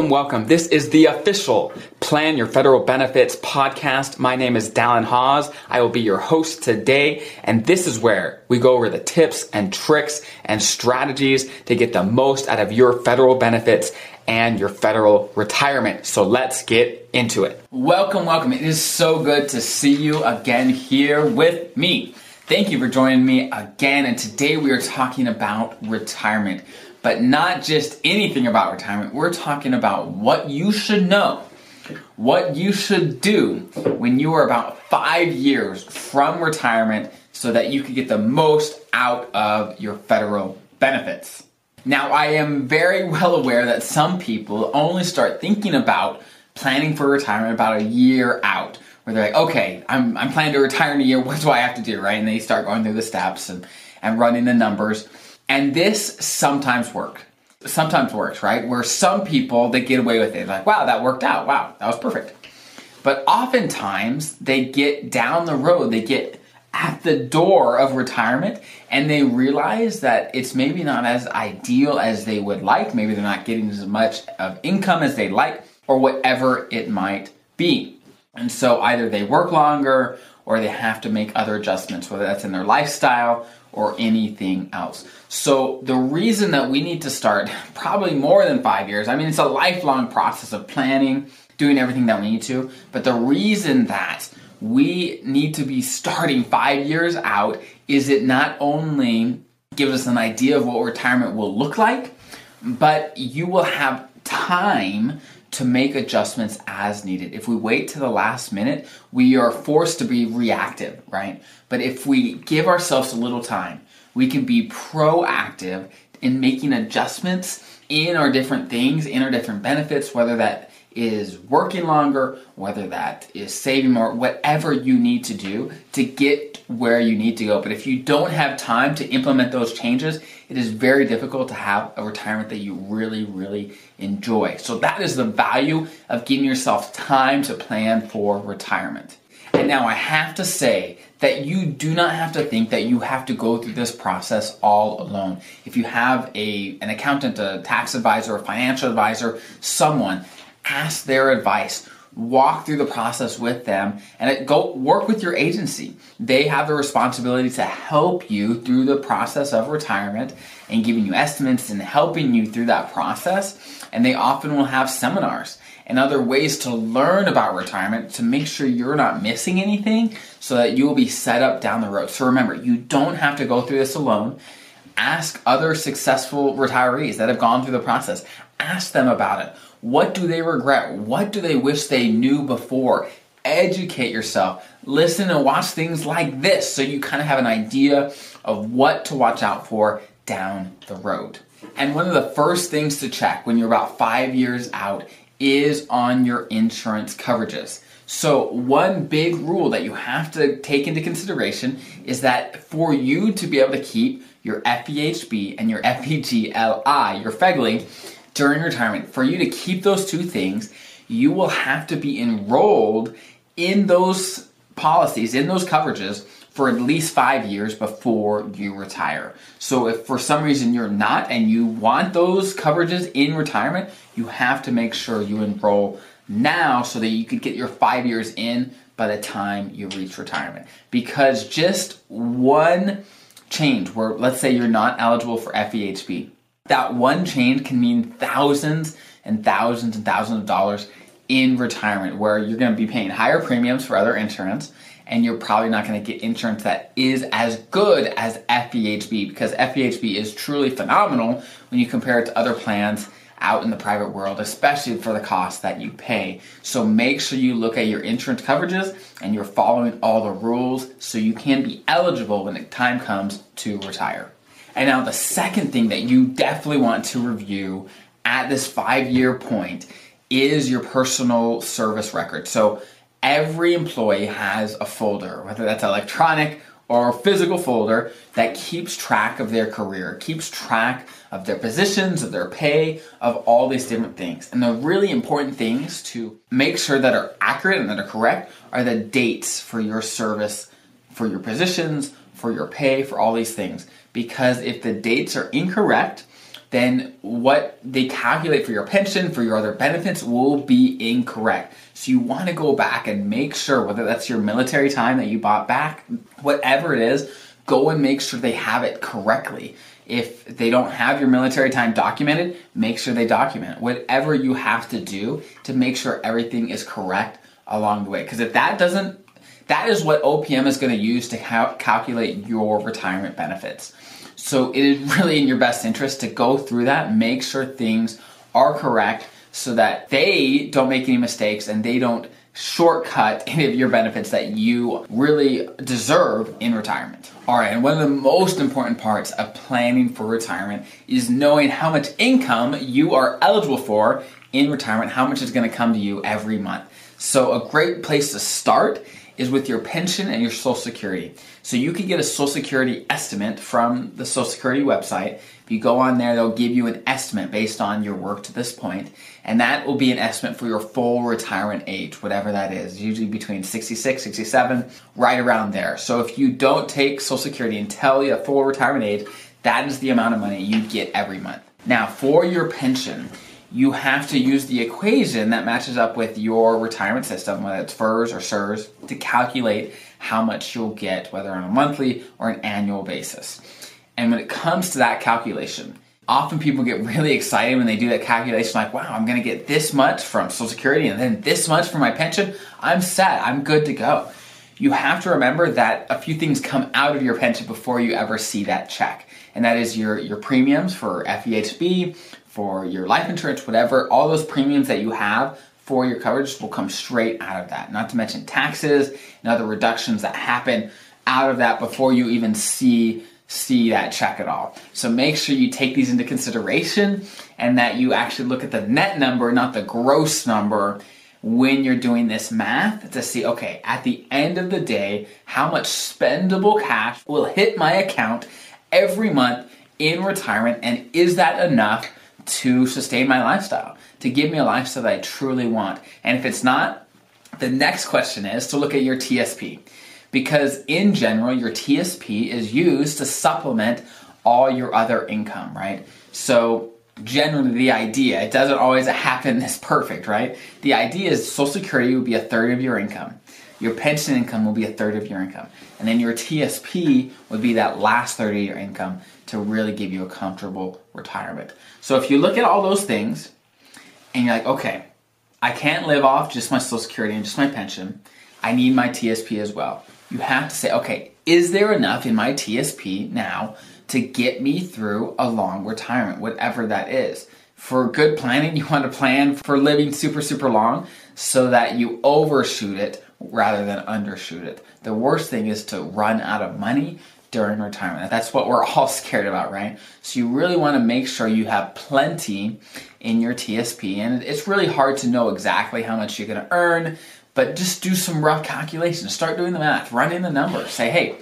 Welcome. This is the official Plan Your Federal Benefits podcast. My name is Dallin Hawes. I will be your host today, and this is where we go over the tips and tricks and strategies to get the most out of your federal benefits and your federal retirement. So let's get into it. Welcome. It is so good to see you again here with me. Thank you for joining me again, and today we are talking about retirement. But not just anything about retirement. We're talking about what you should know, what you should do when you are about 5 years from retirement so that you can get the most out of your federal benefits. Now, I am very well aware that some people only start thinking about planning for retirement about a year out, where they're like, okay, I'm planning to retire in a year, what do I have to do, right? And they start going through the steps and running the numbers. And this sometimes works, right? Where some people, they get away with it. Like, wow, that worked out. Wow, that was perfect. But oftentimes, they get down the road. They get at the door of retirement, and they realize that it's maybe not as ideal as they would like. Maybe they're not getting as much of income as they like, or whatever it might be. And so either they work longer, or they have to make other adjustments, whether that's in their lifestyle or anything else. So the reason that we need to start probably more than 5 years, I mean, it's a lifelong process of planning, doing everything that we need to, but the reason that we need to be starting 5 years out is it not only gives us an idea of what retirement will look like, but you will have time to make adjustments as needed. If we wait to the last minute, we are forced to be reactive, right? But if we give ourselves a little time, we can be proactive in making adjustments in our different things, in our different benefits, whether that is working longer, whether that is saving more, whatever you need to do to get where you need to go. But if you don't have time to implement those changes, it is very difficult to have a retirement that you really, really enjoy. So that is the value of giving yourself time to plan for retirement. And now I have to say that you do not have to think that you have to go through this process all alone. If you have an accountant, a tax advisor, a financial advisor, someone, ask their advice, walk through the process with them, and go work with your agency. They have the responsibility to help you through the process of retirement and giving you estimates and helping you through that process. And they often will have seminars and other ways to learn about retirement to make sure you're not missing anything so that you will be set up down the road. So remember, you don't have to go through this alone. Ask other successful retirees that have gone through the process. Ask them about it. What do they regret? What do they wish they knew before? Educate yourself. Listen and watch things like this so you kind of have an idea of what to watch out for down the road. And one of the first things to check when you're about 5 years out is on your insurance coverages. So one big rule that you have to take into consideration is that for you to be able to keep your FEHB and your FEGLI, your FEGLI, during retirement, for you to keep those two things, you will have to be enrolled in those policies, in those coverages, for at least 5 years before you retire. So if for some reason you're not and you want those coverages in retirement, you have to make sure you enroll now so that you could get your 5 years in by the time you reach retirement. Because just one change where, let's say you're not eligible for FEHB, that one change can mean thousands and thousands and thousands of dollars in retirement, where you're going to be paying higher premiums for other insurance, and you're probably not going to get insurance that is as good as FEHB, because FEHB is truly phenomenal when you compare it to other plans out in the private world, especially for the cost that you pay. So make sure you look at your insurance coverages and you're following all the rules so you can be eligible when the time comes to retire. And now the second thing that you definitely want to review at this 5 year point is your personal service record. So every employee has a folder, whether that's electronic or physical folder, that keeps track of their career, keeps track of their positions, of their pay, of all these different things. And the really important things to make sure that are accurate and that are correct are the dates for your service, for your positions, for your pay, for all these things. Because if the dates are incorrect, then what they calculate for your pension, for your other benefits, will be incorrect. So you want to go back and make sure, whether that's your military time that you bought back, whatever it is, go and make sure they have it correctly. If they don't have your military time documented, make sure they document it. Whatever you have to do to make sure everything is correct along the way. Because if that doesn't, that is what OPM is going to use to calculate your retirement benefits. So it is really in your best interest to go through that, make sure things are correct so that they don't make any mistakes and they don't shortcut any of your benefits that you really deserve in retirement. All right, and one of the most important parts of planning for retirement is knowing how much income you are eligible for in retirement, how much is going to come to you every month. So a great place to start is with your pension and your Social Security. So you can get a Social Security estimate from the Social Security website. If you go on there, they'll give you an estimate based on your work to this point, and that will be an estimate for your full retirement age, whatever that is, usually between 66, 67, right around there. So if you don't take Social Security until your full retirement age, that is the amount of money you get every month. Now, for your pension, you have to use the equation that matches up with your retirement system, whether it's FERS or SERS, to calculate how much you'll get, whether on a monthly or an annual basis. And when it comes to that calculation, often people get really excited when they do that calculation, like, wow, I'm gonna get this much from Social Security and then this much from my pension. I'm set, I'm good to go. You have to remember that a few things come out of your pension before you ever see that check. And that is your premiums for FEHB, for your life insurance, whatever, all those premiums that you have for your coverage will come straight out of that. Not to mention taxes and other reductions that happen out of that before you even see that check at all. So make sure you take these into consideration and that you actually look at the net number, not the gross number, when you're doing this math to see, okay, at the end of the day, how much spendable cash will hit my account every month in retirement, and is that enough to sustain my lifestyle, to give me a lifestyle that I truly want? And if it's not, the next question is to look at your TSP, because in general, your TSP is used to supplement all your other income, right? So generally the idea, it doesn't always happen this perfect, right? The idea is Social Security will be a third of your income. Your pension income will be a third of your income. And then your TSP would be that last third of your income to really give you a comfortable retirement. So if you look at all those things and you're like, okay, I can't live off just my Social Security and just my pension. I need my TSP as well. You have to say, okay, is there enough in my TSP now to get me through a long retirement, whatever that is? For good planning, you want to plan for living super, super long so that you overshoot it rather than undershoot it. The worst thing is to run out of money during retirement. That's what we're all scared about, right? So you really want to make sure you have plenty in your TSP, and it's really hard to know exactly how much you're going to earn, but just do some rough calculations. Start doing the math, run in the numbers. Say, hey,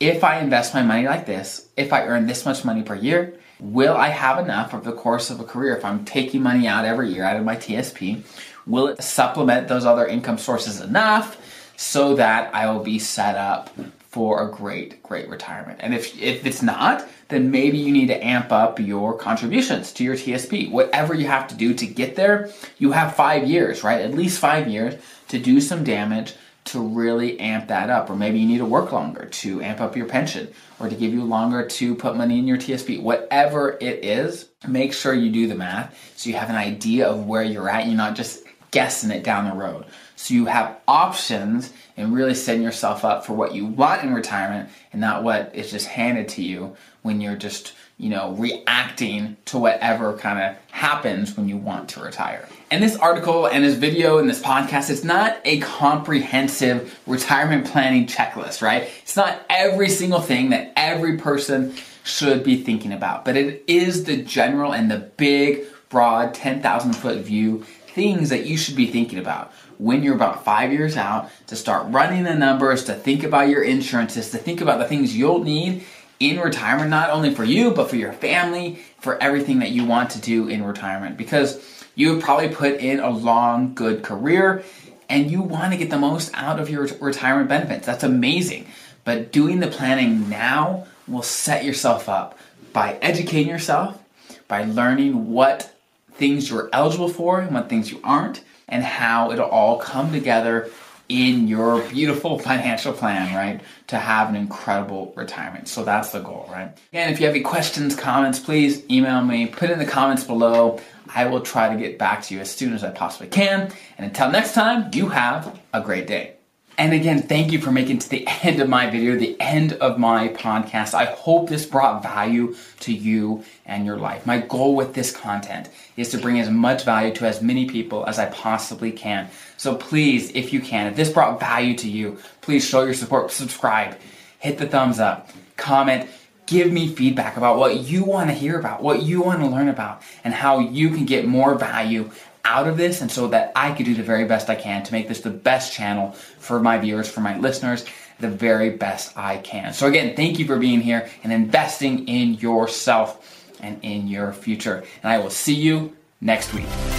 if I invest my money like this, if I earn this much money per year, will I have enough over the course of a career? If I'm taking money out every year out of my TSP, will it supplement those other income sources enough so that I will be set up for a great, great retirement? And if it's not, then maybe you need to amp up your contributions to your TSP. Whatever you have to do to get there, you have 5 years, right? At least 5 years to do some damage to really amp that up. Or maybe you need to work longer to amp up your pension or to give you longer to put money in your TSP. Whatever it is, make sure you do the math so you have an idea of where you're at. You're not just guessing it down the road. So you have options and really setting yourself up for what you want in retirement and not what is just handed to you when you're just, reacting to whatever kind of happens when you want to retire. And this article and this video and this podcast, it's not a comprehensive retirement planning checklist, right? It's not every single thing that every person should be thinking about, but it is the general and the big, broad, 10,000 foot view things that you should be thinking about when you're about 5 years out, to start running the numbers, to think about your insurances, to think about the things you'll need in retirement, not only for you, but for your family, for everything that you want to do in retirement, because you have probably put in a long, good career and you want to get the most out of your retirement benefits. That's amazing. But doing the planning now will set yourself up by educating yourself, by learning what things you're eligible for and what things you aren't, and how it'll all come together in your beautiful financial plan, right? To have an incredible retirement. So that's the goal, right? Again, if you have any questions, comments, please email me, put it in the comments below. I will try to get back to you as soon as I possibly can. And until next time, you have a great day. And again, thank you for making it to the end of my video, the end of my podcast. I hope this brought value to you and your life. My goal with this content is to bring as much value to as many people as I possibly can. So please, if you can, if this brought value to you, please show your support, subscribe, hit the thumbs up, comment, give me feedback about what you want to hear about, what you want to learn about, and how you can get more value out of this, and so that I could do the very best I can to make this the best channel for my viewers, for my listeners, the very best I can. So again, thank you for being here and investing in yourself and in your future. And I will see you next week.